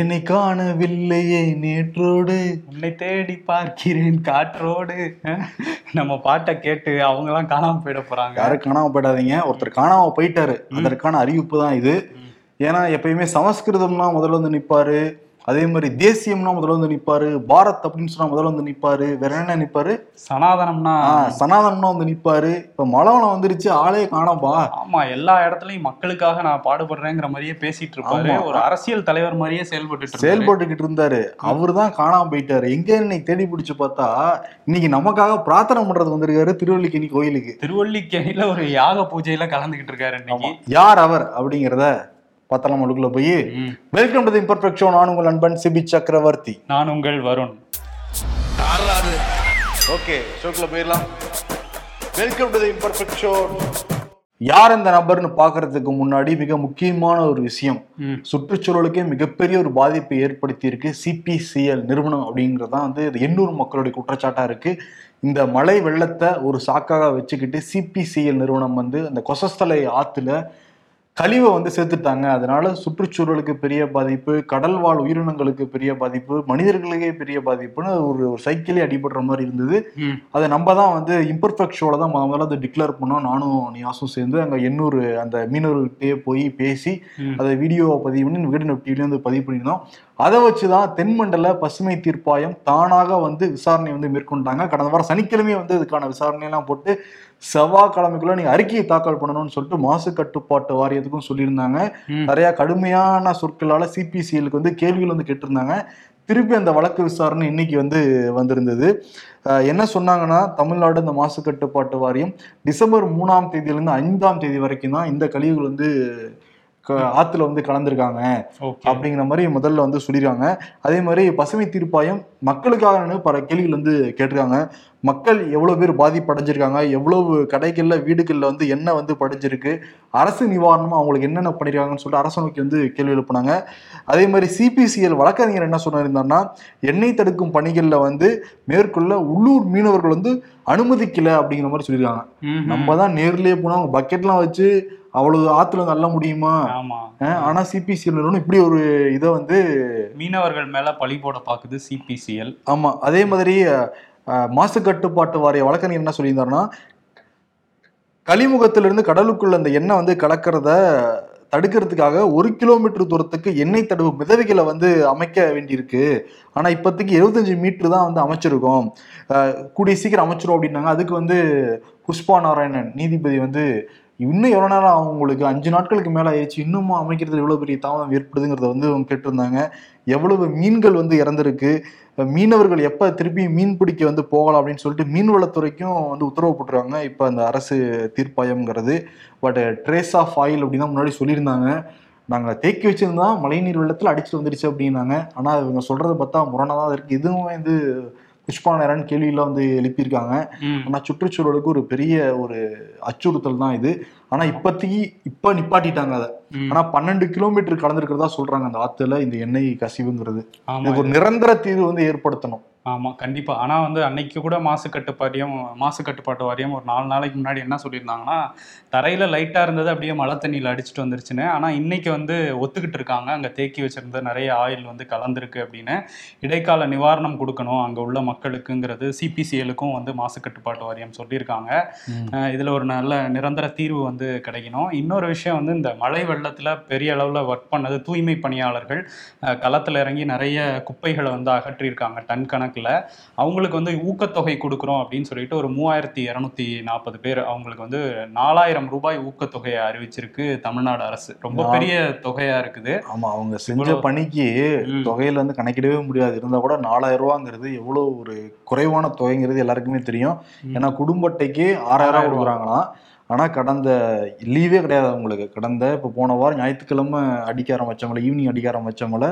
என்னை காணவில்லையே நேற்றோடு, உன்னை தேடி பார்க்கிறேன் காற்றோடு. நம்ம பாட்டை கேட்டு அவங்கெல்லாம் காணாம போயிட போறாங்க. யாரும் காணாம போயிடாதீங்க. ஒருத்தர் காணாம போயிட்டாரு, அதற்கான அறிவிப்பு தான் இது. ஏன்னா எப்பயுமே சமஸ்கிருதம்னா முதல்ல வந்து நிற்பாரு, அதே மாதிரி தேசியம்னா முதல்ல வந்து நிற்பாரு, பாரத் அப்படின்னு சொன்னா முதல்ல வந்து நிற்பாரு, வேற என்ன நிற்பாரு, சனாதனம்னா வந்து நிற்பாரு. இப்ப மலவனம் வந்துருச்சு, ஆளே காணப்பா. ஆமா, எல்லா இடத்துலயும் மக்களுக்காக நான் பாடுபடுறேங்கிற மாதிரியே பேசிட்டு இருப்பாரு, ஒரு அரசியல் தலைவர் மாதிரியே செயல்பட்டுக்கிட்டு இருந்தாரு. அவரு தான் காணாம போயிட்டாரு. எங்க இன்னைக்கு தேடி பிடிச்சு பார்த்தா இன்னைக்கு நமக்காக பிரார்த்தனை பண்றது வந்திருக்காரு திருவள்ளிக்கேணி கோயிலுக்கு. திருவள்ளிக்கேணியில ஒரு யாக பூஜையில கலந்துகிட்டு இருக்காரு. இன்னைக்கு யார் அவர் அப்படிங்கிறத பத்தலாம் முழுக்குள்ள போய். Welcome to the imperfect show. நான் உங்கள் அன்பன் சிபி சக்கரவர்த்தி. நான் உங்கள் வருண். ஓகே, ஷோக்குள்ள போயிடலாம். Welcome to the imperfect show. யார் அந்த நபர்னு பாக்குறதுக்கு முன்னாடி மிக முக்கியமான ஒரு விஷயம், சுற்றுச்சூழலுக்கே மிகப்பெரிய ஒரு பாதிப்பை ஏற்படுத்தி இருக்கு சிபிசிஎல் நிறுவனம் அப்படிங்கறதான் வந்து 800 மக்களுடைய குற்றச்சாட்டா இருக்கு. இந்த மழை வெள்ளத்தை ஒரு சாக்காக வச்சுக்கிட்டு சிபிசிஎல் நிறுவனம் வந்து அந்த கொசஸ்தலை ஆத்துல கழிவை வந்து சேர்த்துட்டாங்க. அதனால சுற்றுச்சூழலுக்கு பெரிய பாதிப்பு, கடல்வாழ் உயிரினங்களுக்கு பெரிய பாதிப்பு, மனிதர்களுக்கே பெரிய பாதிப்புன்னு ஒரு சைக்கிளே அடிபடுற மாதிரி இருந்தது. அதை நம்ம தான் வந்து இம்பர்ஃபெக்ட் ஷோல தான் முதல்ல அதை டிக்ளேர் பண்ணோம். நானும் நியாசும் சேர்ந்து அங்கே 800 அந்த மீனவர்கள்ட்டே போய் பேசி அதை வீடியோவை பதிவு பண்ணி விகடன் டிவிலையும் வந்து பதிவு பண்ணியிருந்தோம். அதை வச்சுதான் தென்மண்டல பசுமை தீர்ப்பாயம் தானாக வந்து விசாரணை வந்து மேற்கொண்டாங்க. கடந்த வாரம் சனிக்கிழமையே வந்து இதுக்கான விசாரணையெல்லாம் போட்டு செவ்வாய்க்கிழமைக்குள்ள நீங்க அறிக்கையை தாக்கல் பண்ணணும்னு சொல்லிட்டு மாசு கட்டுப்பாட்டு வாரியத்துக்கும் சொல்லியிருந்தாங்க. நிறைய கடுமையான சொற்களால சிபிசிஎலுக்கு வந்து கேள்விகள் வந்து கேட்டிருந்தாங்க. திருப்பி அந்த வழக்கு விசாரணை இன்னைக்கு வந்து வந்திருந்தது. என்ன சொன்னாங்கன்னா, தமிழ்நாடு இந்த மாசு கட்டுப்பாட்டு வாரியம் டிசம்பர் 3ஆம் தேதியிலிருந்து 5ஆம் தேதி வரைக்கும் தான் இந்த கழிவுகள் வந்து ஆத்துல வந்து கலந்துருக்காங்க அப்படிங்கிற மாதிரி முதல்ல வந்து சொல்லிருக்காங்க. அதே மாதிரி பசுமை தீர்ப்பாயம் மக்களுக்காக பல கேள்விகள் வந்து கேட்டிருக்காங்க. மக்கள் எவ்வளவு பேர் பாதிப்படைஞ்சிருக்காங்க, எவ்வளவு கடைகள்ல வீடுகளில் வந்து என்ன வந்து படைஞ்சிருக்கு, அரசு நிவாரணமா அவங்களுக்கு என்னென்ன பண்ணிருக்காங்கன்னு சொல்லிட்டு அரசு நோக்கி வந்து கேள்வி எழுப்பினாங்க. அதே மாதிரி சிபிசிஎல் வழக்கறிஞர் என்ன சொன்னாருந்தாருன்னா, எண்ணெய் தடுக்கும் பணிகள்ல வந்து மேற்கொள்ள உள்ளூர் மீனவர்கள் வந்து அனுமதிக்கல அப்படிங்கிற மாதிரி சொல்லியிருக்காங்க. நம்ம தான் நேர்லயே போனா அவங்க பக்கெட்லாம் வச்சு அவ்வளவு ஆத்துல வந்து அள்ள முடியுமா? ஆனா சிபிசிஎல் நிறுவனம் இப்படி ஒரு இதை வந்து மீனவர்கள் மேல பழி போட பாக்குது சிபிசிஎல். ஆமா, அதே மாதிரி மாசு கட்டுப்பாட்டு வாரிய வழக்கறிஞர் என்ன சொல்லியிருந்தாருன்னா, கலிமுகத்திலிருந்து கடலுக்குள்ள அந்த எண்ணெய் வந்து கலக்கிறத தடுக்கிறதுக்காக 1 கிலோமீட்டர் தூரத்துக்கு எண்ணெய் தடுப்பு மிதவைகளை வந்து அமைக்க வேண்டியிருக்கு. ஆனால் இப்போதைக்கு 75 மீட்டர் தான் வந்து அமைச்சிருக்கோம், கூடிய சீக்கிரம் அமைச்சிரும் அப்படின்னாங்க. அதுக்கு வந்து புஷ்பா நாராயணன் நீதிபதி வந்து இன்னும் எவ்வளோ நேரம் அவங்களுக்கு 5 நாட்களுக்கு மேலே ஆயிடுச்சு, இன்னமும் அமைக்கிறது எவ்வளோ பெரிய தாமதம் ஏற்படுதுங்கிறத வந்து அவங்க கேட்டிருந்தாங்க. எவ்வளவு மீன்கள் வந்து இறந்துருக்கு, மீனவர்கள் எப்போ திருப்பி மீன் பிடிக்க வந்து போகலாம் அப்படின்னு சொல்லிட்டு மீன்வளத்துறைக்கும் வந்து உத்தரவு போட்டுருக்காங்க இப்போ அந்த அரசு தீர்ப்பாயம்ங்கிறது. பட் ட்ரேஸ் ஆஃப் ஆயில் அப்படின்னு தான் முன்னாடி சொல்லியிருந்தாங்க. நாங்கள் தேக்கி வச்சுருந்தா மழைநீர் வெள்ளத்தில் அடிச்சுட்டு வந்துடுச்சு அப்படின்னாங்க. ஆனால் இவங்க சொல்கிறத பார்த்தா முரணாக தான் இருக்குது. இதுவும் வந்து புஷ்பானரன் கேள்வியெல்லாம் வந்து எழுப்பியிருக்காங்க. ஆனால் சுற்றுச்சூழலுக்கு ஒரு பெரிய ஒரு அச்சுறுத்தல் தான் இது. ஆனால் இப்போதைக்கு இப்போ நிப்பாட்டிட்டாங்க அதை. ஆனால் 12 கிலோமீட்டர் கலந்துருக்கிறதா சொல்கிறாங்க அந்த ஆற்றுல இந்த எண்ணெய் கசிவுங்கிறது. இதுக்கு ஒரு நிரந்தர தீர்வு வந்து ஏற்படுத்தணும். ஆமாம், கண்டிப்பாக. ஆனால் வந்து அன்னைக்கு கூட மாசு கட்டுப்பாட்டு வாரியம் ஒரு 4 நாளைக்கு முன்னாடி என்ன சொல்லியிருந்தாங்கன்னா, தரையில் லைட்டாக இருந்தது அப்படியே மழை தண்ணியில் அடிச்சுட்டு வந்துருச்சுன்னு. ஆனால் இன்றைக்கி வந்து ஒத்துக்கிட்டு இருக்காங்க, அங்கே தேக்கி வச்சுருந்த நிறைய ஆயில் வந்து கலந்துருக்கு அப்படின்னு. இடைக்கால நிவாரணம் கொடுக்கணும் அங்கே உள்ள மக்களுக்குங்கிறது சிபிசிஎலுக்கும் வந்து மாசு கட்டுப்பாட்டு வாரியம் சொல்லியிருக்காங்க. இதில் ஒரு நல்ல நிரந்தர தீர்வு வந்து கிடைக்கணும். இன்னொரு விஷயம் வந்து, இந்த மழை வெள்ளத்தில் பெரிய அளவில் ஒர்க் பண்ணது தூய்மை பணியாளர்கள் களத்தில் இறங்கி நிறைய குப்பைகளை வந்து அகற்றியிருக்காங்க டன் கணக்கு. அவங்களுக்கு வந்து ஊக்கத்தொகை கொடுக்கிறோம் அப்படின்னு சொல்லிட்டு ஒரு 3240 பேர் அவங்களுக்கு வந்து 4000 ரூபாய் ஊக்கத்தொகையை அறிவிச்சிருக்கு தமிழ்நாடு அரசு. ரொம்ப பெரிய தொகையா இருக்குது. ஆமா, அவங்க செஞ்ச பணிக்கு தொகையில வந்து கணக்கிடவே முடியாது. இருந்தா கூட 4000 ரூபாங்கிறது எவ்வளவு ஒரு குறைவான தொகைங்கிறது எல்லாருக்குமே தெரியும். ஏன்னா குடும்ப அட்டைக்கு 6000 கொடுக்குறாங்களாம். ஆனால் கடந்த லீவே கிடையாது அவங்களுக்கு. கடந்த இப்போ போன வாரம் ஞாயிற்றுக்கிழமை அடிக்க ஆரம்பிச்சவங்கள, ஈவினிங் அடிக்க ஆரம்பிச்சவங்கள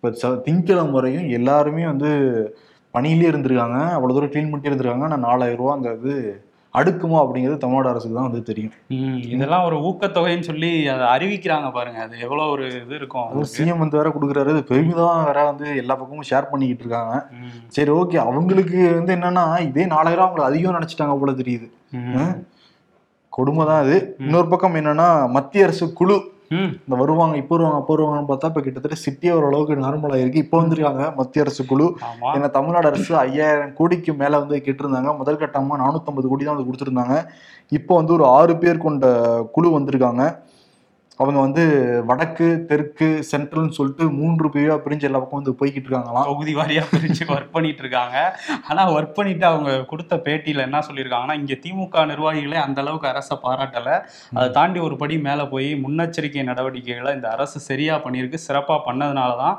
இப்போ திங்கிழமை வரையும் எல்லாருமே வந்து பணியிலேயே இருந்திருக்காங்க. அவ்வளோ தூரம் க்ளீன் பண்ணிட்டு இருந்திருக்காங்க. ஆனால் 4000 ரூபாங்கிறது அடுக்குமா அப்படிங்கிறது தமிழ்நாடு அரசுக்கு தான் வந்து தெரியும். இதெல்லாம் ஒரு ஊக்கத்தொகைன்னு சொல்லி அதை அறிவிக்கிறாங்க பாருங்க, அது எவ்வளோ ஒரு இது இருக்கும். அது சிஎம் வந்து வேற கொடுக்குறாரு, பெருமிதான் வேற வந்து எல்லா பக்கமும் ஷேர் பண்ணிக்கிட்டு இருக்காங்க. சரி, ஓகே. அவங்களுக்கு வந்து என்னன்னா, இதே 4000 அவங்களுக்கு அதிகம் நினைச்சிட்டாங்க போல தெரியுது. கொடுமை தான் அது. இன்னொரு பக்கம் என்னன்னா, மத்திய அரசு குழு இந்த வருவாங்க இப்போ வருவாங்க அப்போ வருவாங்கன்னு பார்த்தா இப்போ கிட்டத்தட்ட சிட்டியே ஓரளவுக்கு நார்மலாக இருக்கு. இப்போ வந்துருக்காங்க மத்திய அரசு குழு. ஏன்னா தமிழ்நாடு அரசு 5000 கோடிக்கு மேலே வந்து கேட்டிருந்தாங்க. முதல் கட்டமாக 450 கோடி தான் வந்து கொடுத்துருந்தாங்க. இப்போ வந்து ஒரு 6 பேர் கொண்ட குழு வந்திருக்காங்க. அவங்க வந்து வடக்கு தெற்கு சென்ட்ரல்னு சொல்லிட்டு 3 பிரிவா பிரிஞ்சு எல்லா பக்கம் வந்து போய்கிட்டு இருக்காங்களாம். தொகுதி வாரியா பிரிஞ்சு ஒர்க் பண்ணிட்டு இருக்காங்க. ஆனா ஒர்க் பண்ணிட்டு அவங்க கொடுத்த பேட்டியில என்ன சொல்லியிருக்காங்கன்னா, இங்க திமுக நிர்வாகிகளே அந்த அளவுக்கு அரசை பாராட்டல, அதை தாண்டி ஒரு படி மேல போய் முன்னெச்சரிக்கை நடவடிக்கைகளை இந்த அரசு சரியா பண்ணியிருக்கு. சிறப்பா பண்ணதுனாலதான்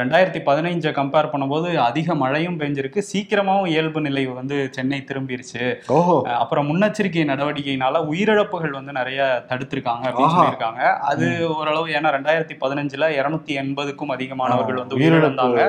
2015 கம்பேர் பண்ணும்போது அதிக மழையும் பெஞ்சிருக்கு, சீக்கிரமாகவும் இயல்பு நிலை வந்து சென்னை திரும்பிருச்சு. அப்புறம் முன்னெச்சரிக்கை நடவடிக்கையினால உயிரிழப்புகள் வந்து நிறைய தடுத்திருக்காங்க இருக்காங்க. அது ஓரளவு, ஏன்னா 2015 280க்கும் அதிகமானவர்கள் வந்து உயிரிழந்தாங்க.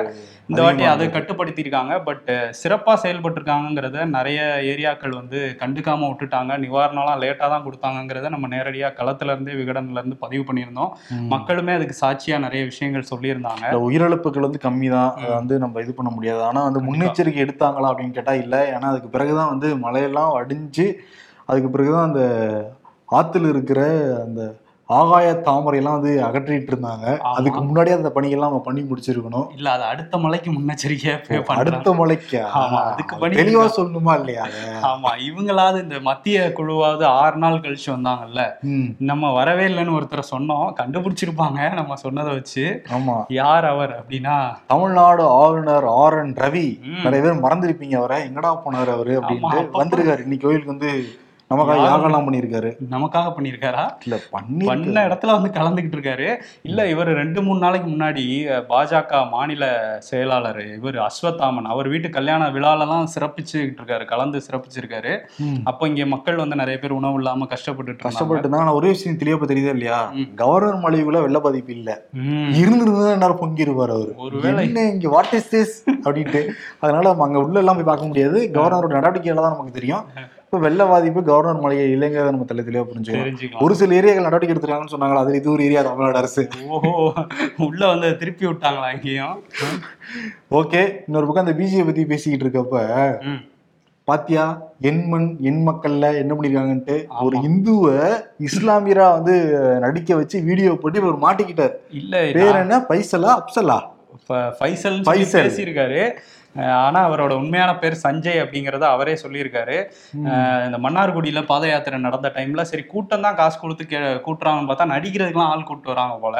இந்த வாட்டி அதை கட்டுப்படுத்தியிருக்காங்க. பட் சிறப்பா செயல்பட்டு இருக்காங்கிறத நிறைய ஏரியாக்கள் வந்து கண்டுக்காம விட்டுட்டாங்க. நிவாரணம்லாம் லேட்டா தான் கொடுத்தாங்கிறத நம்ம நேரடியா களத்துல இருந்தே விகடன்ல இருந்து பதிவு பண்ணியிருந்தோம். மக்களுமே அதுக்கு சாட்சியா நிறைய விஷயங்கள் சொல்லியிருந்தாங்க. உயிரிழப்புகள் வந்து கம்மி தான், அதை வந்து நம்ம இது பண்ண முடியாது. ஆனா வந்து முன்னெச்சரிக்கை எடுத்தாங்களா அப்படின்னு கேட்டா இல்ல. ஏன்னா அதுக்கு பிறகுதான் வந்து மழையெல்லாம் அடிஞ்சு அதுக்கு பிறகுதான் அந்த ஆத்துல இருக்கிற அந்த ஆகாய தாமரையெல்லாம் வந்து அகற்றிட்டு இருந்தாங்க. அதுக்கு முன்னாடியே அந்த பணிகள்லாம் நம்ம பண்ணி முடிச்சிருக்கணும். இல்ல அது அடுத்த மலைக்கு முன்னெச்சரிக்கையா, அடுத்த மலைக்கு அதுக்கு தெளிவா சொல்லணுமா இல்லையா? ஆமா, இவங்களாவது இந்த மத்திய குழுவாவது 6 நாள் கழிச்சு வந்தாங்கல்ல. நம்ம வரவே இல்லைன்னு ஒருத்தரை சொன்னோம், கண்டுபிடிச்சிருப்பாங்க நம்ம சொன்னதை வச்சு. ஆமா, யார் அவர் அப்படின்னா தமிழ்நாடு ஆளுநர் RN Ravi. நிறைய பேர் மறந்துருப்பீங்க அவரை, எங்கடா போனார் அவரு அப்படின்னு. வந்திருக்காரு இன்னைக்கு கோயிலுக்கு வந்து நமக்காக யாகெல்லாம் பண்ணியிருக்காரு. நமக்காக பண்ணியிருக்காரா? இல்லை, பண்ண இடத்துல வந்து கலந்துக்கிட்டு இருக்காரு. இல்லை, இவர் 2-3 நாளைக்கு முன்னாடி பாஜக மாநில செயலாளர் இவர் அஸ்வத்தாமன் அவர் வீட்டு கல்யாண விழாலெல்லாம் சிறப்பிச்சுக்கிட்டு இருக்காரு, கலந்து சிறப்பிச்சிருக்காரு. அப்போ இங்கே மக்கள் வந்து நிறைய பேர் உணவு இல்லாமல் கஷ்டப்பட்டு இருந்தாங்க. ஆனால் ஒரே விஷயம் தெளிவாக தெரியுதா இல்லையா, கவர்னர் மலைவுல வெள்ள பாதிப்பு இல்லை. இருந்திருந்தா எல்லாரும் பொங்கிருப்பார் அவர். ஒருவேளை இங்கே வாட் இஸ் திஸ் அப்படின்ட்டு. அதனால நம்ம அங்கே உள்ள எல்லாம் போய் பார்க்க முடியாது. கவர்னரோட நடவடிக்கையில தான் நமக்கு தெரியும் இப்போ வெள்ள பாதிப்பு கவர்னர் மலையை இல்லைங்கிறத நம்ம தெளிவாக புரிஞ்சுக்கலாம். ஒரு சில ஏரியாக்கள் நடவடிக்கை எடுத்துருக்காங்கன்னு சொன்னாங்களா, அது இது ஒரு ஏரியா தமிழ்நாடு அரசு. ஓஹோ, உள்ள வந்து திருப்பி விட்டாங்களா இங்கேயும்? ஓகே, இன்னொரு பக்கம் அந்த பிஜேபி பற்றி பேசிக்கிட்டு இருக்கப்ப பாத்தியா என் மக்கள்ல என்ன பண்ணிருக்காங்கன்ட்டு ஒரு இந்துவை இஸ்லாமியரா வந்து நடிக்க வச்சு வீடியோ போட்டு ஒரு மாட்டிக்கிட்டார். இல்ல பேர் என்ன, பைசலா அப்சலா பேசியிருக்காரு. ஆனால் அவரோட உண்மையான பேர் சஞ்சய் அப்படிங்கிறத அவரே சொல்லியிருக்காரு. இந்த மன்னார்குடியில் பாத யாத்திரை நடந்த டைமில் சரி கூட்டம் தான் காசு கொடுத்து கூட்டுறாங்கன்னு பார்த்தா நடிக்கிறதுக்கெலாம் ஆள் கூப்பிட்டு வராங்க போல.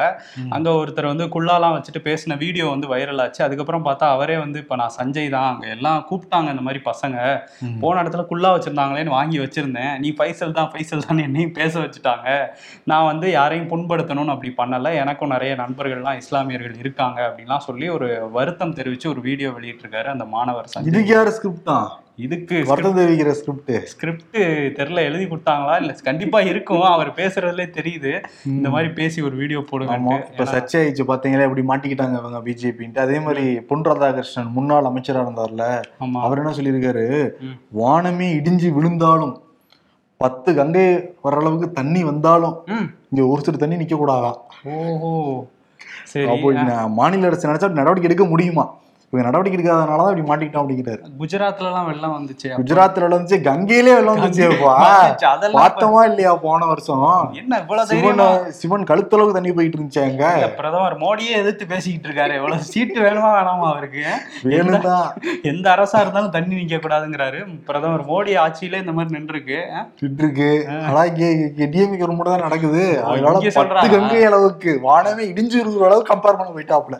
அங்கே ஒருத்தர் வந்து குள்ளாலாம் வச்சுட்டு பேசின வீடியோ வந்து வைரல் ஆச்சு. அதுக்கப்புறம் பார்த்தா அவரே வந்து இப்போ நான் சஞ்சய் தான், அங்கே எல்லாம் கூப்பிட்டாங்க இந்த மாதிரி பசங்க, போன இடத்துல குள்ளா வச்சுருந்தாங்களேன்னு வாங்கி வச்சுருந்தேன், நீ பைசல் தான் என்னையும் பேச வச்சுட்டாங்க, நான் வந்து யாரையும் புண்படுத்தணும்னு அப்படி பண்ணலை, எனக்கும் நிறைய நண்பர்கள்லாம் இஸ்லாமியர்கள் இருக்காங்க அப்படின்லாம் சொல்லி ஒரு வருத்தம் தெரிவித்து ஒரு வீடியோ வெளியிட்டிருக்காரு அந்த மாணவர் சஞ்சய். இதுக்கு யார் ஸ்கிரிப்ட் தான்? இதுக்கு வருத்தம் தெரிவிக்கிற ஸ்கிரிப்ட் தெரியல, எழுதி கொடுத்தாங்களா இல்ல கண்டிப்பா இருக்கும். அவர் பேசுறதுல தெரியுது இந்த மாதிரி பேசி ஒரு வீடியோ போடுவாங்க. இப்ப சர்ச்சையாயிச்சு பாத்தீங்களா, இப்படி மாட்டிக்கிட்டாங்க அவங்க பிஜேபின்ட்டு. அதே மாதிரி பொன் ராதாகிருஷ்ணன் முன்னாள் அமைச்சராக இருந்தார்ல, அவர் என்ன சொல்லியிருக்காரு, வானமே இடிஞ்சு விழுந்தாலும் 10 கங்கை வர அளவுக்கு தண்ணி வந்தாலும் இங்க ஒரு சிறு தண்ணி நிக்க கூடாதான். ஓஹோ, சரி. மாநில அரசு நினைச்சா நடவடிக்கை எடுக்க முடியுமா? இவங்க நடவடிக்கை எடுக்காதனாலதான் அப்படி மாட்டிக்கிட்டோம் அப்படிங்கிறாரு. குஜராத்லாம் வெள்ளம் வந்துச்சு, கங்கையிலே வெள்ளம் வந்துச்சு. பார்த்தோமா இல்லையா போன வருஷம்? என்ன இவ்வளவு சிவன் கழுத்தளவுக்கு தண்ணி போயிட்டு இருந்துச்சாங்க. பிரதமர் மோடியே எதிர்த்து பேசிக்கிட்டு இருக்காரு, எவ்வளவு சீட்டு வேணுமா வேணாமா அவருக்கு, வேணும்தான், எந்த அரசா இருந்தாலும் தண்ணி நிக்க கூடாதுங்கிறாரு. பிரதமர் மோடி ஆட்சியில இந்த மாதிரி நின்று இருக்கு. ஆனா டிஎம்கே ஒரு முறை தான் நடக்குது. அதனால 10 கங்கை அளவுக்கு வானமே இடிஞ்சு இருக்கிற அளவுக்கு கம்பேர் பண்ண போயிட்டாப்ல.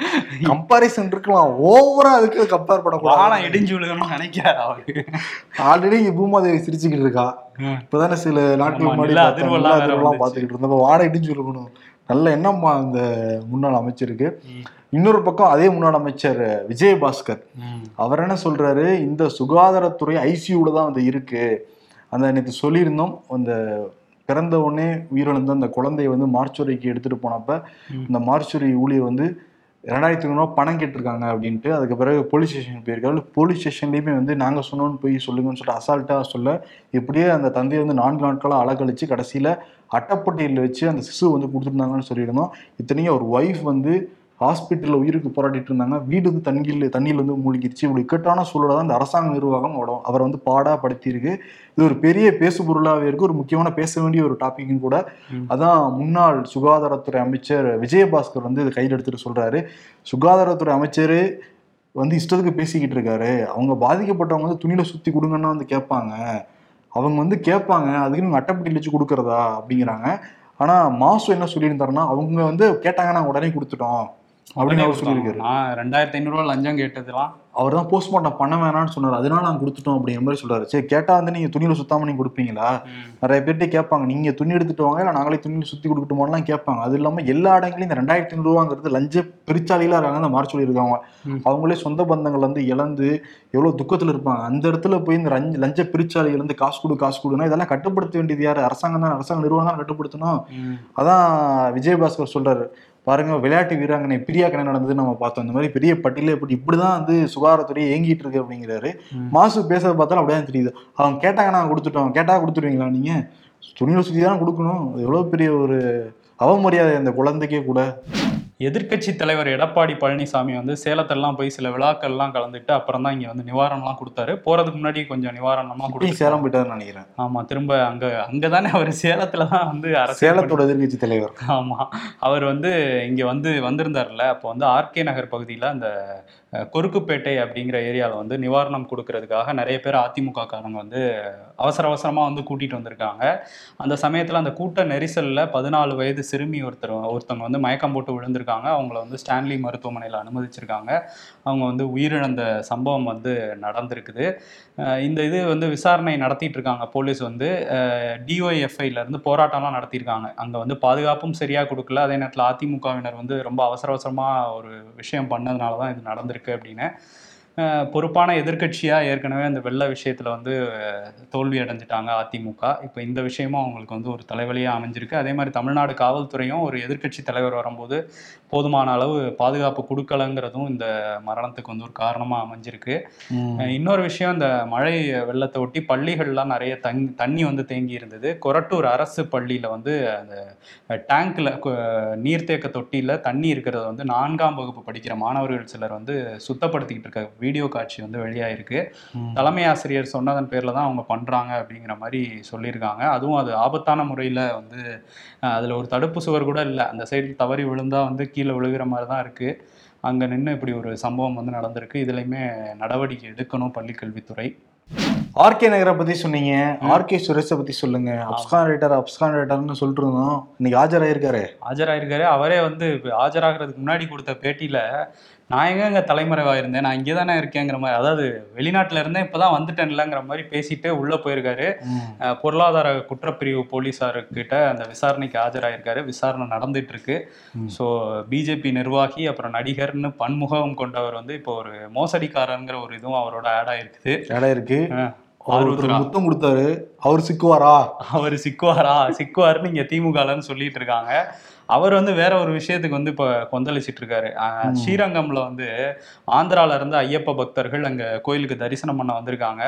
கம்பாரிசன் இருக்கலாம், ஓவர் அதுக்கு கம்பேர் பண்ணக்கூடாது, இடிஞ்சு விழுகணும்னு நினைக்கிறாரு அவரு. ஆல்ரெடி இங்க பூமாதேவி சிரிச்சுக்கிட்டு இருக்கா. இப்பதானே சில நாட்கள் முன்னாடி அதிர்வெல்லாம் பாத்துக்கிட்டு இருந்தோம், வாடகை இடிஞ்சு விழுகணும் நல்ல என்னம்மா அந்த முன்னாள் அமைச்சருக்கு. இன்னொரு பக்கம் அதே முன்னாள் அமைச்சர் விஜயபாஸ்கர் அவர் என்ன சொல்றாரு, இந்த சுகாதாரத்துறை ICUல தான் வந்து இருக்கு. அந்த நேற்று சொல்லியிருந்தோம், அந்த பிறந்த உடனே உயிரிழந்த அந்த குழந்தைய வந்து மார்ச்சுரிக்கு எடுத்துட்டு போனப்ப இந்த மார்ச்சுரி ஊழியர் வந்து 2500 பணம் கேட்டிருக்காங்க அப்படின்ட்டு. அதுக்கு பிறகு போலீஸ் ஸ்டேஷன் போயிருக்காரு. போலீஸ் ஸ்டேஷன்லேயுமே வந்து நாங்கள் சொன்னோன்னு போய் சொல்லுங்கன்னு சொல்லிட்டு அசால்ட்டாக சொல்ல, இப்படியே அந்த தந்தையை வந்து 4 நாட்களாக அலக்கழிச்சு கடைசியில் அட்டைப்பட்டியில் வச்சு அந்த சிசு வந்து கொடுத்துருந்தாங்கன்னு சொல்லியிருந்தோம். இத்தனையும் ஒரு ஒய்ஃப் வந்து ஹாஸ்பிட்டலில் உயிருக்கு போராட்டிட்டு இருந்தாங்க. வீடு வந்து தண்ணியில் வந்து மூழ்கிடுச்சு. இவ்வளோ இக்கட்டான சூழலாக தான் இந்த அரசாங்க நிர்வாகம் அவரை வந்து பாடாப்படுத்தியிருக்கு. இது ஒரு பெரிய பேசு பொருளாகவே இருக்குது, ஒரு முக்கியமான பேச வேண்டிய ஒரு டாப்பிக்கும் கூட. அதான் முன்னாள் சுகாதாரத்துறை அமைச்சர் விஜயபாஸ்கர் வந்து இதை கையில் எடுத்துகிட்டு சொல்கிறாரு, சுகாதாரத்துறை அமைச்சர் வந்து இஷ்டத்துக்கு பேசிக்கிட்டு இருக்காரு, அவங்க பாதிக்கப்பட்டவங்க வந்து துணியில் சுற்றி கொடுங்கன்னா வந்து கேட்பாங்க, அவங்க வந்து கேட்பாங்க, அதுக்கு நீங்கள் அட்டைப்பட்டி வச்சு கொடுக்குறதா அப்படிங்கிறாங்க. ஆனால் மாசு என்ன சொல்லியிருந்தாருன்னா, அவங்க வந்து கேட்டாங்கன்னா உடனே கொடுத்துட்டோம் அப்படின்னு அவர் சொல்லியிருக்காரு. 2500 ரூபா லஞ்சம் கேட்டதுலாம் அவர் தான் போஸ்ட்மார்ட்டம் பண்ண வேணாம்னு சொன்னார், அதனால நான் கொடுத்துட்டோம் அப்படிங்கிற மாதிரி சொல்றாரு. சரி, கேட்டால் வந்து நீங்கள் துணியில் சுத்தாமல் நீங்கள் கொடுப்பீங்களா? நிறைய பேர்ட்டே கேட்பாங்க, நீங்கள் துணி எடுத்துட்டு வாங்க, இல்லை நாங்களே துணியில் சுற்றி கொடுக்கட்டுமான்லாம் கேட்பாங்க. அது இல்லாமல் எல்லா இடங்களையும் இந்த 2500 ரூபாங்கிறது லஞ்ச பிரிச்சாலையில இருக்காங்க அந்த மாறி சொல்லியிருக்காங்க. அவங்களே சொந்த பந்தங்கள் வந்து இழந்து எவ்வளோ துக்கத்தில் இருப்பாங்க, அந்த இடத்துல போய் இந்த லஞ்ச பிரிச்சாலையிலேருந்து காசு கொடுன்னா இதெல்லாம் கட்டுப்படுத்த வேண்டியது யார்? அரசாங்கம் தான், அரசாங்க நிர்வாகம் தான் கட்டுப்படுத்தணும். அதான் விஜயபாஸ்கர் சொல்றாரு, பாருங்க விளையாட்டு வீராங்கனை பிரியாக்கணை நடந்தது நம்ம பார்த்தோம், இந்த மாதிரி பெரிய பட்டியல இப்படிதான் வந்து சுகாதாரத்துறையை ஏங்கிட்டு இருக்கு அப்படிங்கிறாரு. மாசு பேசுறது பார்த்தாலும் அப்படியே தெரியுது, அவங்க கேட்டாங்கன்னா கொடுத்துட்டோம், கேட்டா கொடுத்துருவீங்களா? நீங்க துணியில் சுற்றி தான் கொடுக்கணும். அது எவ்வளவு பெரிய ஒரு அவமரியாதை அந்த குழந்தைக்கே கூட. எதிர்கட்சி தலைவர் எடப்பாடி பழனிசாமி வந்து சேலத்தெல்லாம் போய் சில விழாக்கள்லாம் கலந்துட்டு அப்புறம் தான் இங்கே வந்து நிவாரணம்லாம் கொடுத்தாரு. போகிறதுக்கு முன்னாடி கொஞ்சம் நிவாரணம்லாம் கொடுத்து சேலம் போயிட்டாருன்னு நினைக்கிறேன். ஆமாம், திரும்ப அங்கே தானே அவர் சேலத்தில் தான் வந்து சேலத்தோட எதிர்கட்சி தலைவர். ஆமாம், அவர் வந்து இங்கே வந்திருந்தார்ல, அப்போ வந்து ஆர்கே நகர் பகுதியில் அந்த கொருக்குப்பேட்டை அப்படிங்கிற ஏரியாவில் வந்து நிவாரணம் கொடுக்கறதுக்காக நிறைய பேர் அதிமுக காரங்க வந்து அவசரமாக வந்து கூட்டிகிட்டு வந்திருக்காங்க. அந்த சமயத்தில் அந்த கூட்ட நெரிசலில் 14 வயது சிறுமி ஒருத்தவங்க வந்து மயக்கம் போட்டு விழுந்திருக்காங்க. அவங்கள வந்து ஸ்டான்லி மருத்துவமனையில் அனுமதிச்சிருக்காங்க. அவங்க வந்து உயிரிழந்த சம்பவம் வந்து நடந்திருக்குது. இது வந்து விசாரணை நடத்திட்டு இருக்காங்க போலீஸ் வந்து. டிஒய்எஃப்ஐலேருந்து போராட்டம்லாம் நடத்தியிருக்காங்க. அங்கே வந்து பாதுகாப்பும் சரியாக கொடுக்கல, அதே நேரத்தில் அதிமுகவினர் வந்து ரொம்ப அவசரமாக ஒரு விஷயம் பண்ணதுனால தான் இது நடந்திருக்கு அப்படின்னு. பொறுப்பான எதிர்கட்சியாக ஏற்கனவே அந்த வெள்ள விஷயத்தில் வந்து தோல்வி அடைஞ்சிட்டாங்க அதிமுக. இப்போ இந்த விஷயமும் அவங்களுக்கு வந்து ஒரு தலைவலியாக அமைஞ்சிருக்கு. அதே மாதிரி தமிழ்நாடு காவல்துறையும் ஒரு எதிர்கட்சி தலைவர் வரும்போது போதுமான அளவு பாதுகாப்பு கொடுக்கலங்கிறதும் இந்த மரணத்துக்கு வந்து ஒரு காரணமாக அமைஞ்சிருக்கு. இன்னொரு விஷயம், இந்த மழை வெள்ளத்தை ஒட்டி பள்ளிகள்லாம் நிறைய தண்ணி வந்து தேங்கி இருந்தது. கொரட்டூர் அரசு பள்ளியில் வந்து அந்த டேங்கில் நீர்த்தேக்க தொட்டியில் தண்ணி இருக்கிறத வந்து 4ஆம் வகுப்பு படிக்கிற மாணவர்கள் சிலர் வந்து சுத்தப்படுத்திக்கிட்டு இருக்க வீடியோ காட்சி வந்து வெளியாயிருக்கு. தலைமை ஆசிரியர் சொன்னதன் பேர்ல தான் அவங்க பண்றாங்க அப்படிங்கிற மாதிரி சொல்லியிருக்காங்க. அதுவும் அது ஆபத்தான முறையில் வந்து அதில் ஒரு தடுப்பு சுவர் கூட இல்லை, அந்த சைடு தவறி விழுந்தா வந்து கீழே விழுகிற மாதிரி தான் இருக்கு. அங்கே நின்று இப்படி ஒரு சம்பவம் வந்து நடந்திருக்கு. இதுலையுமே நடவடிக்கை எடுக்கணும் பள்ளிக்கல்வித்துறை. ஆர்கே நகரை பத்தி சொன்னீங்க, ஆர்கே சுரேஷை பத்தி சொல்லுங்க. அப்ஸ்கான் ரேட்டர்னு சொல்லிட்டு இருந்தோம், இன்னைக்கு ஆஜராயிருக்காரு. அவரே வந்து ஆஜராகிறதுக்கு முன்னாடி கொடுத்த பேட்டியில, நான் எங்க எங்க தலைமறைவா இருந்தேன், நான் இங்கே தானே இருக்கேங்கிற மாதிரி, அதாவது வெளிநாட்டுல இருந்தேன் இப்பதான் வந்துட்டேன்லங்கிற மாதிரி பேசிட்டு உள்ள போயிருக்காரு. பொருளாதார குற்றப்பிரிவு போலீஸாருக்கிட்ட அந்த விசாரணைக்கு ஆஜராயிருக்காரு. விசாரணை நடந்துட்டு இருக்கு. ஸோ பிஜேபி நிர்வாகி அப்புறம் நடிகர்னு பன்முகம் கொண்டவர் வந்து இப்போ ஒரு மோசடிக்காரங்கிற ஒரு இதுவும் அவரோட ஆடா இருக்கு. முத்தம் கொடுத்தாரு, அவர் சிக்குவாருன்னு இங்க திமுகலன்னு சொல்லிட்டு இருக்காங்க. அவர் வந்து வேற ஒரு விஷயத்துக்கு வந்து இப்போ கொந்தளிச்சிட்டு இருக்காரு. ஸ்ரீரங்கம்ல வந்து ஆந்திரால இருந்து ஐயப்ப பக்தர்கள் அங்கே கோயிலுக்கு தரிசனம் பண்ண வந்திருக்காங்க.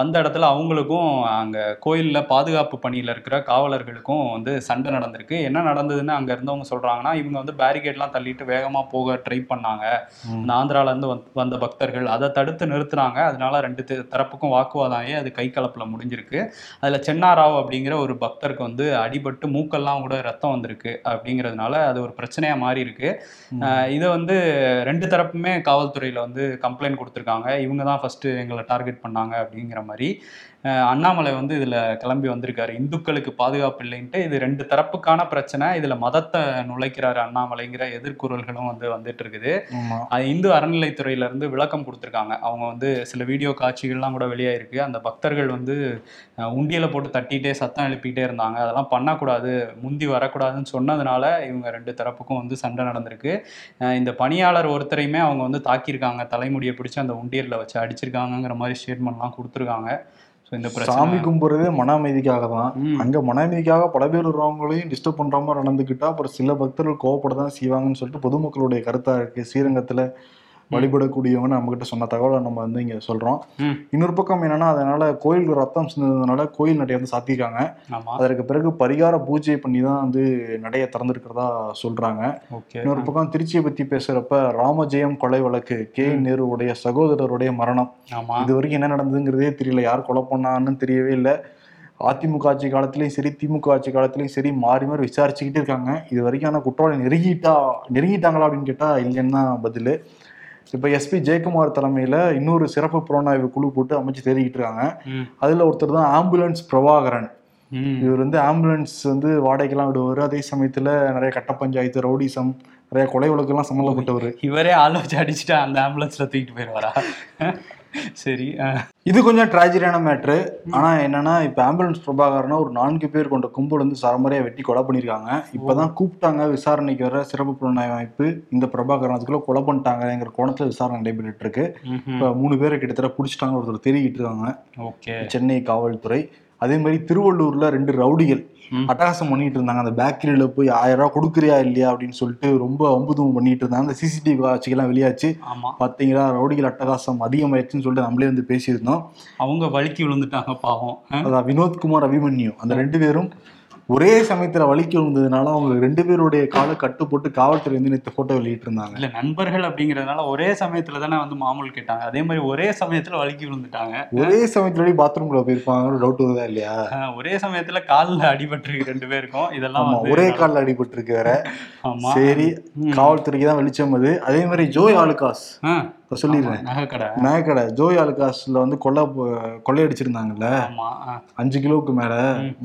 வந்த இடத்துல அவங்களுக்கும் அங்கே கோயிலில் பாதுகாப்பு பணியில் இருக்கிற காவலர்களுக்கும் வந்து சண்டை நடந்திருக்கு. என்ன நடந்ததுன்னு அங்கே இருந்தவங்க சொல்றாங்கன்னா, இவங்க வந்து பேரிகேட்லாம் தள்ளிட்டு வேகமாக போக ட்ரை பண்ணாங்க அந்த ஆந்திராலேருந்து வந்த பக்தர்கள். அதை தடுத்து நிறுத்தினாங்க. அதனால 2 தரப்புக்கும் வாக்குவாதாமே அது கை கலப்பில் முடிஞ்சிருக்கு. அதில் சென்னாராவ் அப்படிங்கிற ஒரு பக்தருக்கு வந்து அடிபட்டு மூக்கெல்லாம் கூட ரத்தம் வந்திருக்கு அப்படிங்கிற அது ஒரு பிரச்சனையா மாறி இருக்கு. இதை வந்து 2 தரப்புமே காவல்துறையில வந்து கம்ப்ளைண்ட் கொடுத்திருக்காங்க. இவங்க தான் ஃபர்ஸ்ட் எங்களை டார்கெட் பண்ணாங்க அப்படிங்கிற மாதிரி. அண்ணாமலை வந்து இதுல கிளம்பி வந்திருக்காரு, இந்துக்களுக்கு பாதுகாப்பு இல்லைன்ட்டு. இது 2 தரப்புக்கான பிரச்சனை. இதுல மதத்தை நுழைக்கிறாரு அண்ணாமலைங்கிற எதிர்குறல்களும் வந்து வந்துட்டு இருக்குது. இந்து அறநிலைத்துறையில இருந்து விளக்கம் கொடுத்திருக்காங்க. அவங்க வந்து சில வீடியோ காட்சிகள்லாம் கூட வெளியாயிருக்கு. அந்த பக்தர்கள் வந்து உண்டியலை போட்டு தட்டிகிட்டே சத்தம் எழுப்பிக்கிட்டே இருந்தாங்க. அதெல்லாம் பண்ணக்கூடாது, முந்தி வரக்கூடாதுன்னு சொன்னதுனால இவங்க 2 தரப்புக்கும் வந்து சண்டை நடந்திருக்கு. இந்த பணியாளர் ஒருத்தரையுமே அவங்க வந்து தாக்கியிருக்காங்க, தலைமுடியை பிடிச்சி அந்த உண்டியலில் வச்சு அடிச்சிருக்காங்கிற மாதிரி ஸ்டேட்மெண்ட்லாம் கொடுத்துருக்காங்க. சாமி கும்புறதே மன அமைதிக்காக தான். அங்க மன அமைதிக்காக பல பேர் உள்ளவங்களையும் டிஸ்டர்ப் பண்ற மாதிரி நடந்துக்கிட்டா அப்புறம் சில பக்தர்கள் கோவப்படதான் செய்வாங்கன்னு சொல்லிட்டு பொதுமக்களுடைய கருத்தா இருக்கு. ஸ்ரீரங்கத்துல வழிபடக்கூடியவன்னு நம்ம கிட்ட சொன்ன தகவலை நம்ம வந்து இங்க சொல்றோம். இன்னொரு பக்கம் என்னன்னா, அதனால கோயிலுக்கு ரத்தம் சிந்ததுனால கோயில் நடைய வந்து சாத்திருக்காங்க. அதற்கு பிறகு பரிகார பூஜை பண்ணி தான் வந்து நடைய திறந்துருக்கிறதா சொல்றாங்க. இன்னொரு பக்கம் திருச்சியை பத்தி பேசுறப்ப ராமஜெயம் கொலை வழக்கு, கே நேருடைய சகோதரருடைய மரணம், இது வரைக்கும் என்ன நடந்ததுங்கிறதே தெரியல, யார் கொலை பண்ணான்னு தெரியவே இல்லை. அதிமுக ஆட்சி காலத்திலையும் சரி திமுக ஆட்சி காலத்திலையும் சரி மாறி மாறி விசாரிச்சுக்கிட்டு இருக்காங்க. இது வரைக்கும் ஆனால் குற்றவாளி நெருங்கிட்டாங்களா அப்படின்னு கேட்டால் இல்லைன்னா பதில். இப்போ எஸ்பி ஜெயக்குமார் தலைமையில் இன்னொரு சிறப்பு புலனாய்வு குழு போட்டு அமைச்சு தேடிக்கிட்டு இருக்காங்க. அதில் ஒருத்தர் தான் ஆம்புலன்ஸ் பிரபாகரன். இவர் வந்து ஆம்புலன்ஸ் வந்து வாடகைக்கெல்லாம் விடுவார். அதே சமயத்தில் நிறைய கட்ட பஞ்சாயத்து, ரவுடிசம், நிறைய கொலை வழக்கெல்லாம் சம்மந்தப்பட்டவர். இவரே ஆலோசனை அடிச்சுட்டா அந்த ஆம்புலன்ஸில் தூக்கிட்டு போயிடுவாரா? சரி, இது கொஞ்சம் ட்ராஜடியான மேட்ரு. ஆனா என்னன்னா, இப்ப ஆம்புலன்ஸ் பிரபாகரனா ஒரு 4 பேர் கொண்ட கும்பல் வந்து சரமறையா வெட்டி கொலை பண்ணிருக்காங்க. இப்பதான் கூப்பிட்டாங்க விசாரணைக்கு வர சிறப்பு புலனாய்வு அமைப்பு. இந்த பிரபாகரன் அதுக்குள்ள கொலை பண்ணிட்டாங்கிற கோணத்துல விசாரணை நடைபெற்று இருக்கு. இப்ப 3 பேரை கிட்டத்தட்ட புடிச்சிட்டாங்க, ஒருத்தர் தெரிவிக்கிட்டு இருக்காங்க சென்னை காவல்துறை. அதே மாதிரி திருவள்ளூர்ல 2 ரவுடிகள் அட்டகாசம் பண்ணிட்டு இருந்தாங்க. அந்த பேக்கரியில போய் 1000 ரூபாய் கொடுக்குறியா இல்லையா அப்படின்னு சொல்லிட்டு ரொம்ப அம்புதும் பண்ணிட்டு இருந்தாங்க. அந்த சிசிடிவி காட்சிகள்லாம் வெளியாச்சு. பாத்தீங்களா, ரவுடிகள் அட்டகாசம் அதிகமாயிடுச்சுன்னு சொல்லிட்டு நம்மளே வந்து பேசியிருந்தோம். அவங்க வழுக்கி விழுந்துட்டாங்க பாவம். அதான் வினோத்குமார், அபிமன்யு, அந்த 2 பேரும் ஒரே சமயத்துல வலிக்கு வந்ததுனால அவங்க 2 பேருடைய காலை கட்டு போட்டு காவல்துறை வந்து நேற்று போட்டோ வெளியிட்டு இருந்தாங்க. இல்ல நண்பர்கள் அப்படிங்கறதுனால ஒரே சமயத்துல தானே வந்து மாமூல் கேட்டாங்க. அதே மாதிரி ஒரே சமயத்துல வலிக்கு விழுந்துட்டாங்க. ஒரே சமயத்துல பாத்ரூம் குள்ள போயிருப்பாங்க, டவுட் வருதா இல்லையா? ஒரே சமயத்துல காலில் அடிபட்டு இருக்கு 2 பேருக்கும். இதெல்லாம் ஒரே காலில் அடிபட்டு இருக்கு வேற. சரி, காவல்துறைக்கு தான் வெளிச்சம் அது. அதே மாதிரி ஜோய் ஆலுகாஸ் சொல்லிடுறேன், நகைக்கடை ஜோய் ஆலுகாஸ்ல வந்து கொள்ளையடிச்சிருந்தாங்கல்ல, 5 கிலோவுக்கு மேல.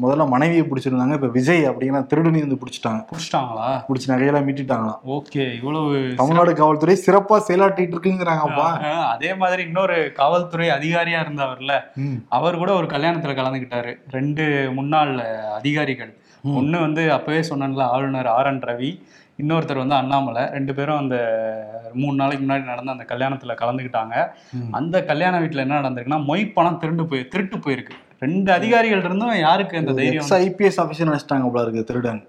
முதல்ல மனைவியை பிடிச்சிருந்தாங்க. இப்ப விஜய் அப்படிங்கிற திருடனி வந்து பிடிச்சி நகையெல்லாம் மீட்டுட்டாங்களாம். ஓகே, இவ்வளவு தமிழ்நாடு காவல்துறை சிறப்பா செயலாற்றிட்டு இருக்குங்கிறாங்கப்பா. அதே மாதிரி இன்னொரு காவல்துறை அதிகாரியா இருந்தவர்ல, அவர் கூட ஒரு கல்யாணத்துல கலந்துகிட்டாரு. 2 முன்னாள் அதிகாரிகள், ஒண்ணு வந்து அப்பவே சொன்னாங்களா ஆளுநர் R N Ravi, இன்னொருத்தர் வந்து அண்ணாமலை. 2 பேரும் அந்த 3 நாளைக்கு முன்னாடி நடந்த அந்த கல்யாணத்துல கலந்துக்கிட்டாங்க. அந்த கல்யாண வீட்டுல என்ன நடந்திருக்குன்னா, மொய்ப்பணம் திருட்டு போயிருக்கு. 2 அதிகாரிகள் இருந்தும் யாருக்கு அந்த தைரியம்? IPS ஆபீசர் நினைச்சிட்டாங்க போல இருக்கு திருடன்.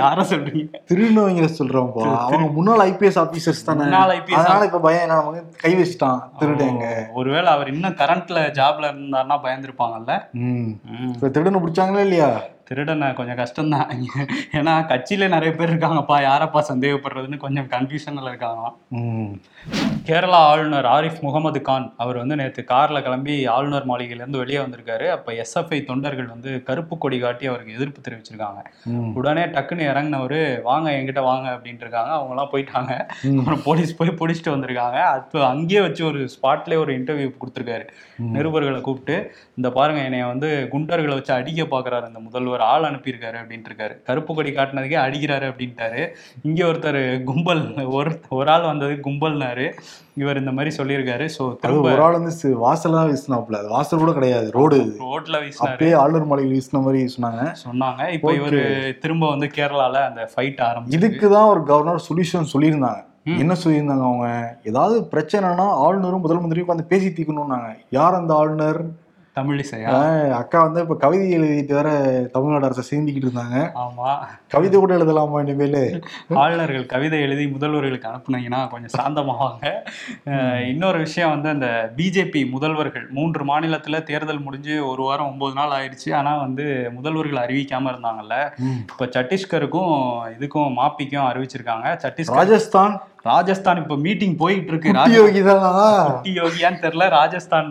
யார சொல்றீங்க? திருநோய்களை சொல்றோம். அவங்க முன்னாள் IPS ஆபீசர்ஸ் தானே, அதனால இப்ப பயம் என்ன, கை வச்சுட்டான் திருடுங்க. ஒருவேளை அவர் இன்னும் கரண்ட்ல ஜாப்ல இருந்தாருன்னா பயந்துருப்பாங்கல்ல. இப்ப திருடனை பிடிச்சாங்களா இல்லையா? திருடனை கொஞ்சம் கஷ்டம்தான். ஏன்னா கட்சியில நிறைய பேர் இருக்காங்கப்பா, யாரப்பா சந்தேகப்படுறதுன்னு கொஞ்சம் கன்ஃபியூஷன்ல இருக்காங்களாம். கேரளா ஆளுநர் ஆரிஃப் முகமது கான் அவர் வந்து நேற்று கார்ல கிளம்பி ஆளுநர் மாளிகையிலேருந்து வெளியே வந்திருக்காரு. அப்ப SFI தொண்டர்கள் வந்து கருப்பு கொடி காட்டி அவருக்கு எதிர்ப்பு தெரிவிச்சிருக்காங்க. உடனே டக்குன்னு இறங்கினவரு, வாங்க என்கிட்ட வாங்க அப்படின்ட்டு இருக்காங்க. அவங்க எல்லாம் போயிட்டாங்க. அப்புறம் போலீஸ் போய் பிடிச்சிட்டு வந்திருக்காங்க. அது அங்கேயே வச்சு ஒரு ஸ்பாட்லேயே ஒரு இன்டர்வியூ கொடுத்துருக்காரு நிருபர்களை கூப்பிட்டு. இந்த பாருங்க, என்னைய வந்து குண்டர்களை வச்சு அடிக்க பாக்குறாரு இந்த முதல்வர், ஆள் அனுப்பியிருக்காரு அப்படின்ட்டு இருக்காரு. கருப்பு கொடி காட்டினதுக்கே அடிக்கிறாரு அப்படின்ட்டாரு. இங்கே ஒருத்தர் கும்பல், ஒரு ஆள் வந்தது கும்பல்னாரு. இவர் இந்த மாதிரி சொல்லியிருக்காரு. ஸோ ஒரு ஆள் வந்து வாசலா வீசினாப்ல, வாசல் கூட கிடையாது, ரோட்ல வீசினாரு, ஆளுநர் மாளிகை வீசின மாதிரி சொன்னாங்க. இப்போ இவர் திரும்ப வந்து கேரளால அந்த ஃபைட் ஆரம்பிச்சு. இதுக்குதான் ஒரு கவர்னர் சொல்யூஷன் சொல்லியிருந்தாங்க. என்ன சொல்லியிருந்தாங்க அவங்க? ஏதாவது பிரச்சனைனா ஆளுநரும் முதல் மந்திரியும் உட்காந்து பேசி தீக்கணும்னாங்க. யார் அந்த ஆளுநர்? தமிழிசையா அக்கா வந்து இப்ப கவிதை எழுதிட்டு வேற தமிழ்நாடு அரசை சேர்ந்துக்கிட்டு இருந்தாங்க. ஆமா, கவிதை கூட எழுதலாமா? இனிமேல் ஆளுநர்கள் கவிதை எழுதி முதல்வர்களுக்கு அனுப்புனீங்கன்னா கொஞ்சம் சாந்தமாவாங்க. இன்னொரு விஷயம் வந்து, அந்த BJP முதல்வர்கள் 3 மாநிலத்துல தேர்தல் முடிஞ்சு ஒரு வாரம் 9 நாள் ஆயிடுச்சு. ஆனா வந்து முதல்வர்கள் அறிவிக்காம இருந்தாங்கல்ல. இப்ப சத்தீஸ்கருக்கும் இதுக்கும் மாப்பிக்கும் அறிவிச்சிருக்காங்க. ராஜஸ்தான் இப்ப மீட்டிங் போயிட்டு இருக்கு. குட்டி யோகியான்னு தெரியல. ராஜஸ்தான்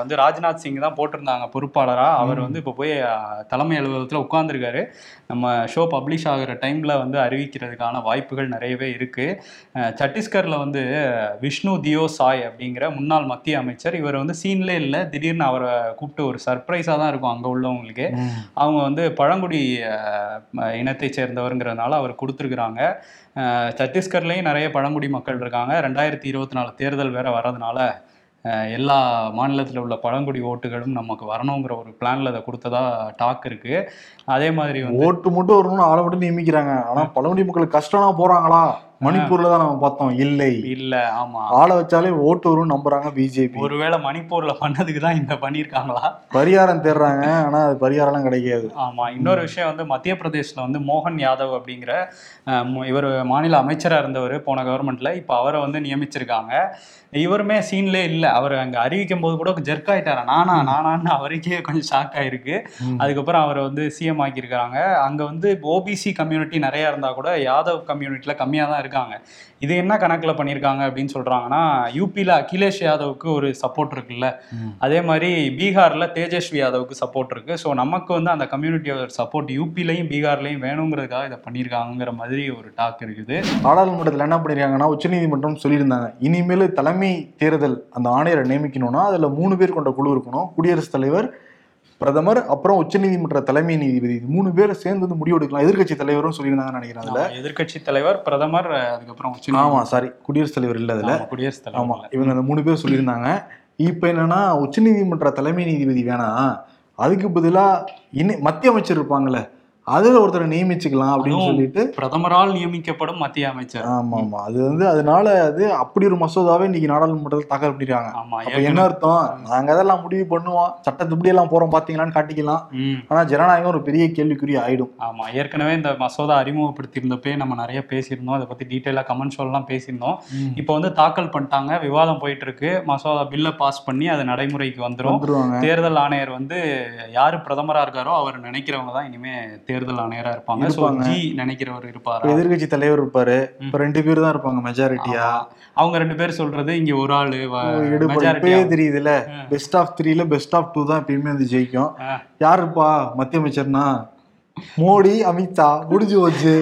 வந்து ராஜ்நாத் சிங் தான் போட்டிருந்தாங்க பொறுப்பாளரா. அவர் வந்து இப்ப போய் தலைமை அலுவலகத்துல உட்கார்ந்துருக்காரு. நம்ம ஷோ பப்ளிஷ் ஆகிற டைம்ல வந்து அறிவிக்கிறதுக்கான வாய்ப்புகள் நிறையவே இருக்கு. சத்தீஸ்கர்ல வந்து விஷ்ணு தியோ சாய் அப்படிங்கிற முன்னாள் மத்திய அமைச்சர், இவர் வந்து சீன்லே இல்லை, திடீர்னு அவரை கூப்பிட்டு ஒரு சர்ப்ரைஸா தான் இருக்கும் அங்க உள்ளவங்களுக்கு. அவங்க வந்து பழங்குடி இனத்தை சேர்ந்தவருங்கிறதுனால அவர் கொடுத்துருக்குறாங்க. சத்தீஸ்கர்லேயும் நிறைய பழங்குடி மக்கள் இருக்காங்க. 2024 தேர்தல் வேற வர்றதுனால எல்லா மாநிலத்தில் உள்ள பழங்குடி ஓட்டுகளும் நமக்கு வரணுங்கிற ஒரு பிளான்ல அதை கொடுத்ததா டாக் இருக்கு. அதே மாதிரி ஓட்டு மட்டும் வரணும்னு ஆளை மட்டும் நியமிக்கிறாங்க. ஆனா பழங்குடி மக்களுக்கு கஷ்டம்னா போறாங்களா? மணிப்பூர்ல தான் நம்ம பார்த்தோம் இல்லை இல்ல. ஆமா, ஆளை வச்சாலே ஓட்டு வரும்னு நம்புறாங்க பிஜேபி. ஒருவேளை மணிப்பூர்ல பண்ணதுக்கு தான் இந்த பண்ணியிருக்காங்களா, பரிகாரம் தேடுறாங்க. ஆனா அது பரிகாரம் கிடைக்காது. ஆமா, இன்னொரு விஷயம் வந்து மத்திய பிரதேசத்துல வந்து மோகன் யாதவ் அப்படிங்கிற இவர் மாநில அமைச்சரா இருந்தவர் போன கவர்மெண்ட்ல, இப்ப அவரை வந்து நியமிச்சிருக்காங்க. இவருமே சீன்லே இல்லை. அவர் அங்கே அறிவிக்கும் போது கூட ஜெர்க் ஆகிட்டாரா, நானான்னு அவருக்கே கொஞ்சம் ஷாக் ஆகிருக்கு. அதுக்கப்புறம் அவரை வந்து சிஎம் ஆக்கியிருக்கிறாங்க. அங்கே வந்து ஓபிசி கம்யூனிட்டி நிறையா இருந்தால் கூட யாதவ் கம்யூனிட்டியில் கம்மியாக தான் இருக்காங்க. இது என்ன கணக்கில் பண்ணியிருக்காங்க அப்படின்னு சொல்கிறாங்கன்னா, யூபியில் அகிலேஷ் யாதவுக்கு ஒரு சப்போர்ட் இருக்குல்ல, அதே மாதிரி பீகாரில் தேஜஸ்வி யாதவுக்கு சப்போர்ட் இருக்குது. ஸோ நமக்கு வந்து அந்த கம்யூனிட்டியோட சப்போர்ட் யூபிலையும் பீகார்லையும் வேணுங்கிறதுக்காக இதை பண்ணியிருக்காங்கிற மாதிரி ஒரு டாக் இருக்குது. நாடாளுமன்றத்தில் என்ன பண்ணியிருக்காங்கன்னா, உச்சநீதிமன்றம் சொல்லியிருந்தாங்க இனிமேல் தலைமை தேர்தல் அந்த ஆணையரை நியமிக்கணும்னா அதுல 3 பேர் கொண்ட குழு இருக்கணும். குடியரசுத் தலைவர், பிரதமர், அப்புறம் உச்சநீதிமன்ற தலைமை நீதிபதி, 3 பேர் சேர்ந்து வந்து முடிவு எடுக்கலாம். எதிர்கட்சி தலைவரும் சொல்லியிருந்தாங்கன்னு நினைக்கிறேன். அதுல எதிர்கட்சி தலைவர், பிரதமர், அதுக்கப்புறம் ஆமா சாரி குடியரசுத் தலைவர் இல்ல, அதுல குடியரசுத் தலைவர். ஆமா, இவங்க அந்த 3 பேர் சொல்லியிருந்தாங்க. இப்ப என்னன்னா, உச்சநீதிமன்ற தலைமை நீதிபதி வேணாம், அதுக்கு பதிலா மத்திய அமைச்சர் இருப்பாங்கல்ல அதுல ஒருத்தரை நியமிச்சுக்கலாம் அப்படின்னு சொல்லிட்டு, பிரதமரால் நியமிக்கப்படும் மத்திய அமைச்சர். ஆமா ஆமா, அது வந்து அதனால அது அப்படி ஒரு மசோதாவே இன்னைக்கு நாடாளுமன்றத்தில் தாக்கல் பண்ணிருக்காங்க. என்ன அர்த்தம், நாங்க அதெல்லாம் முடிவு பண்ணுவோம், சட்டத்துப்படி எல்லாம் போறோம் பாத்தீங்களான்னு காட்டிக்கலாம். ஆனா ஜனநாயகம் ஒரு பெரிய கேள்விக்குறி ஆயிடும். ஆமா, ஏற்கனவே இந்த மசோதா அறிமுகப்படுத்தி இருந்தப்பே நம்ம நிறைய பேசியிருந்தோம், அதை பத்தி டீட்டெயிலா கமெண்ட்ஸ் எல்லாம் பேசியிருந்தோம். இப்போ வந்து தாக்கல் பண்ணிட்டாங்க, விவாதம் போயிட்டு இருக்கு. மசோதா பில்லை பாஸ் பண்ணி அது நடைமுறைக்கு வந்துடும். தேர்தல் ஆணையர் வந்து யாரு பிரதமரா இருக்காரோ அவர் நினைக்கிறவங்க தான் இனிமே தேர்தல் ஆணையரா இருப்பாங்க. எதிர்கட்சி தலைவர் இருப்பாரு, ரெண்டு பேர் தான் இருப்பாங்க மெஜாரிட்டியா. அவங்க ரெண்டு பேர் சொல்றது இங்க ஒரு ஆளு தெரியுதுல. பெஸ்ட் ஆஃப் 3ல பெஸ்ட் ஆஃப் 2 தான் எப்பயுமே வந்து ஜெயிக்கும். யாருப்பா மத்திய அமைச்சர்னா, மோடி, அமித்ஷா, முடிஞ்சு போச்சு.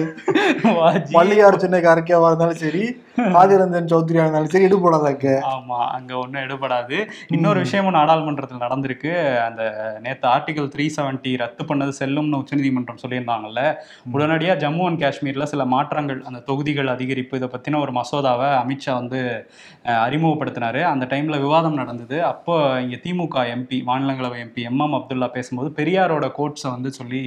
மல்லிகார் சின்னக்காரக்கேவா இருந்தாலும் சரி, ஆதிரஞ்சன் சௌத்ரியா இருந்தாலும் சரி, எடுபடாதாக்க. ஆமா, அங்க ஒன்னும் எடுபடாது. இன்னொரு விஷயமும் நாடாளுமன்றத்தில் நடந்திருக்கு. அந்த நேற்று ஆர்டிகல் 370 ரத்து பண்ணது செல்லும்னு உச்சநீதிமன்றம் சொல்லியிருந்தாங்கல்ல, உடனடியா ஜம்மு அண்ட் காஷ்மீர்ல சில மாற்றங்கள், அந்த தொகுதிகள் அதிகரிப்பு, இதை பத்தின ஒரு மசோதாவை அமித்ஷா வந்து அறிமுகப்படுத்தினாரு. அந்த டைம்ல விவாதம் நடந்தது. அப்போ இங்க திமுக எம்பி, மாநிலங்களவை எம்பி MM அப்துல்லா பேசும்போது பெரியாரோட கோட்ஸை வந்து சொல்லி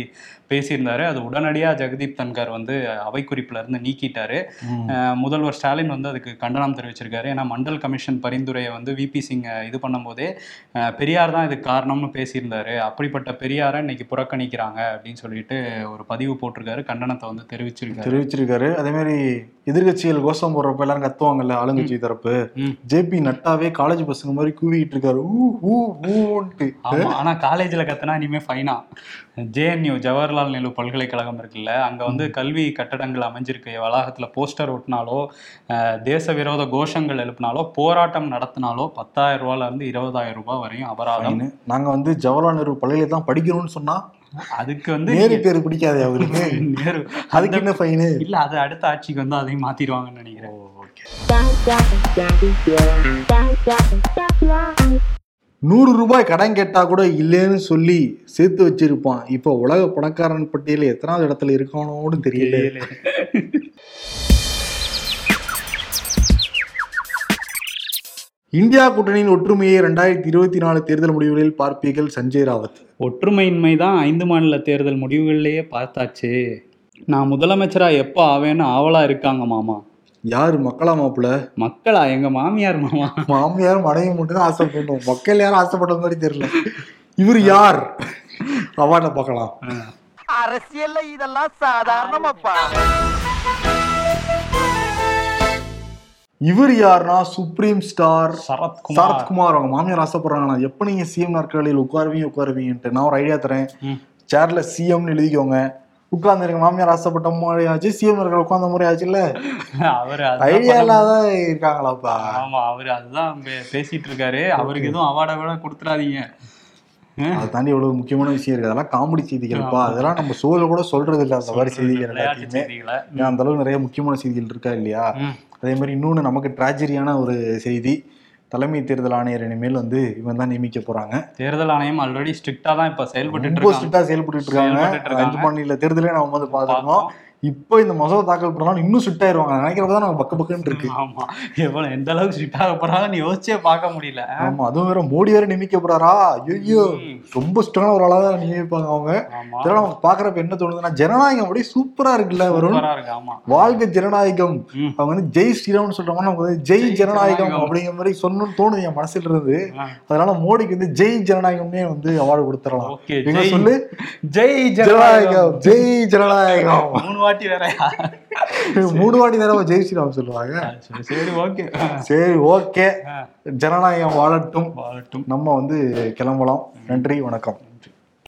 பேசியிருந்தாரு. அது உடனடியா ஜெகதீப் தன்கர் வந்து அவை குறிப்புல இருந்து நீக்கிட்டாரு. முதல்வர் ஸ்டாலின் வந்து அதுக்கு கண்டனம் தெரிவிச்சிருக்காரு. ஏன்னா மண்டல் கமிஷன் பரிந்துரையை வந்து விபி சிங் இது பண்ணும் போதே பெரியார் தான் இதுக்கு காரணம்னு பேசியிருந்தாரு. அப்படிப்பட்ட பெரியாரை இன்னைக்கு புறக்கணிக்கிறாங்க அப்படின்னு சொல்லிட்டு ஒரு பதிவு போட்டிருக்காரு, கண்டனத்தை வந்து தெரிவிச்சிருக்காரு. அதே மாதிரி எதிர்கட்சிகள் கோஷம் போடுறப்ப எல்லாரும் கத்துவாங்கல்ல ஆளுங்கட்சி தரப்பு, ஜேபி நட்டாவே காலேஜ் பசங்க மாதிரி கூவிட்டு இருக்காரு. ஆனா காலேஜ்ல கத்துனா இனிமே ஃபைனா. JNU ஜவஹர்லால் நேரு பல்கலைக்கழகம் இருக்குல்ல, அங்கே வந்து கல்வி கட்டடங்கள் அமைஞ்சிருக்க வளாகத்தில் போஸ்டர் ஒட்டினாலோ, தேச விரோத கோஷங்கள் எழுப்பினாலோ, போராட்டம் நடத்தினாலோ ₹10,000-20,000 வரையும் அபராதம். நாங்கள் வந்து ஜவஹர்லால் நேரு பல்கலைக்கழகத்தில் தான் படிக்கணும்னு சொன்னால் அதுக்கு வந்து நேரு பேர் பிடிக்காது அவருக்கு. நேரு அதுக்கு என்ன ஃபைனு இல்லை, அது அடுத்த ஆட்சிக்கு வந்து அதையும் மாற்றிடுவாங்கன்னு நினைக்கிறேன். ஓகே, ₹100 கடன் கேட்டால் கூட இல்லைன்னு சொல்லி சேர்த்து வச்சிருப்பான். இப்போ உலக பணக்காரன் பட்டியலில் எத்தனாவது இடத்துல இருக்கானோன்னு தெரியல. இந்தியா கூட்டணியின் ஒற்றுமையை 2024 தேர்தல் முடிவுகளில் பார்ப்பீர்கள் சஞ்சய் ராவத். ஒற்றுமையின்மை தான் 5 மாநில தேர்தல் முடிவுகளிலேயே பார்த்தாச்சு. நான் முதலமைச்சராக எப்போ ஆவேன்னு ஆவலாக இருக்காங்க மாமா. யாரு மக்களா மாப்பிள்ள? மக்களா, எங்க மாமியார் மாமா. மாமியார் மனைவி மட்டும்தான் ஆசைப்பட்டோம், மக்கள் யாரும் ஆசைப்பட்ட மாதிரி தெரியல. இவர் யார் அவார்ட பார்க்கலாம். அரசியல் இதெல்லாம் சாதாரணமாப்பா. இவர் யாருன்னா சுப்ரீம் ஸ்டார் சரத்குமார். அவங்க மாமியார் ஆசைப்படுறாங்கண்ணா, எப்ப நீங்க CM நாற்காலியில் உட்காருவீங்கன்ட்டு நான் ஒரு ஐடியா தரேன், சேர்ல CMன்னு எழுதிக்கோங்க, உட்கார்ந்து மாமியார் ஆசைப்பட்ட மாதிரி ஆச்சு, CM இருக்கிற உட்கார்ந்த மாதிரி ஆச்சுல்ல. அவரு ஐடியாலதான் இருக்காங்களாப்பா. ஆமா, அவரு அதுதான் பேசிட்டு இருக்காரு. அவருக்கு எதுவும் அவார்டை விட கொடுத்துடாதீங்க. அதை தாண்டி எவ்வளவு முக்கியமான விஷயம் இருக்கு. அதெல்லாம் காமெடி செய்திகள்ப்பா, அதெல்லாம் நம்ம சோழ கூட சொல்றது இல்லை. அந்த மாதிரி செய்திகள் எல்லாத்தையுமே அந்த அளவுக்கு நிறைய முக்கியமான செய்திகள் இருக்கா இல்லையா. அதே மாதிரி இன்னொன்னு நமக்கு ட்ராஜடியான ஒரு செய்தி, தலைமை தேர்தல் ஆணையர் இனிமேல் வந்து இவன் தான் நியமிக்க போறாங்க. தேர்தல் ஆணையம் ஆல்ரெடி ஸ்ட்ரிக்டா தான் இப்ப செயல்பட்டு இருக்காங்க. 5 மாநில தேர்தலே நம்ம வந்து பாத்துருக்கோம். இப்போ இந்த மசோதா தாக்கல் பண்ணாலும் இன்னும் ஸ்ட்ரிக்ட் ஆயிடுவாங்க நினைக்கிறப்ப தான் நம்ம பக்க பக்கம்னு இருக்கு. ஆமா, எவ்வளோ எந்த அளவுக்கு ஸ்ட்ரிக்ட் ஆக போறாங்கன்னு யோசிச்சே பார்க்க முடியல. ஆமா, அதுவும் வேற மோடி வேற நியமிக்க போறாரா, ஐயோ ரொம்ப ஸ்ட்ராங்கான ஒரு ஆளாக தான் நியமிப்பாங்க அவங்க. இதெல்லாம் நமக்கு பாக்குறப்ப என்ன தோணுதுன்னா, ஜனநாயகம் அப்படியே சூப்பரா இருக்குல்ல, வரும் வாழ்க்கை ஜனநாயகம். அவங்க வந்து ஜெய் ஸ்ரீராம்னு சொல்றாங்க, நமக்கு வந்து ஜெய் ஜனநாயகம் அப்படிங்கிற மாதிரி சொன்னு தோணுது என் மனசுல இருந்து. அதனால மோடிக்கு வந்து ஜெய் ஜனநாயகம்னே வந்து அவார்டு கொடுத்துடலாம். என்ன சொல்லு, ஜெய் ஜனநாயகம், ஜெய் ஜனநாயகம். மூணு வாட்டி வேற ஜெய் ஸ்ரீராம் சொல்லுவாங்க. சரி, ஓகே, சரி, ஓகே, ஜனநாயகம் வாழட்டும். நம்ம வந்து கிளம்பலாம். நன்றி, வணக்கம்.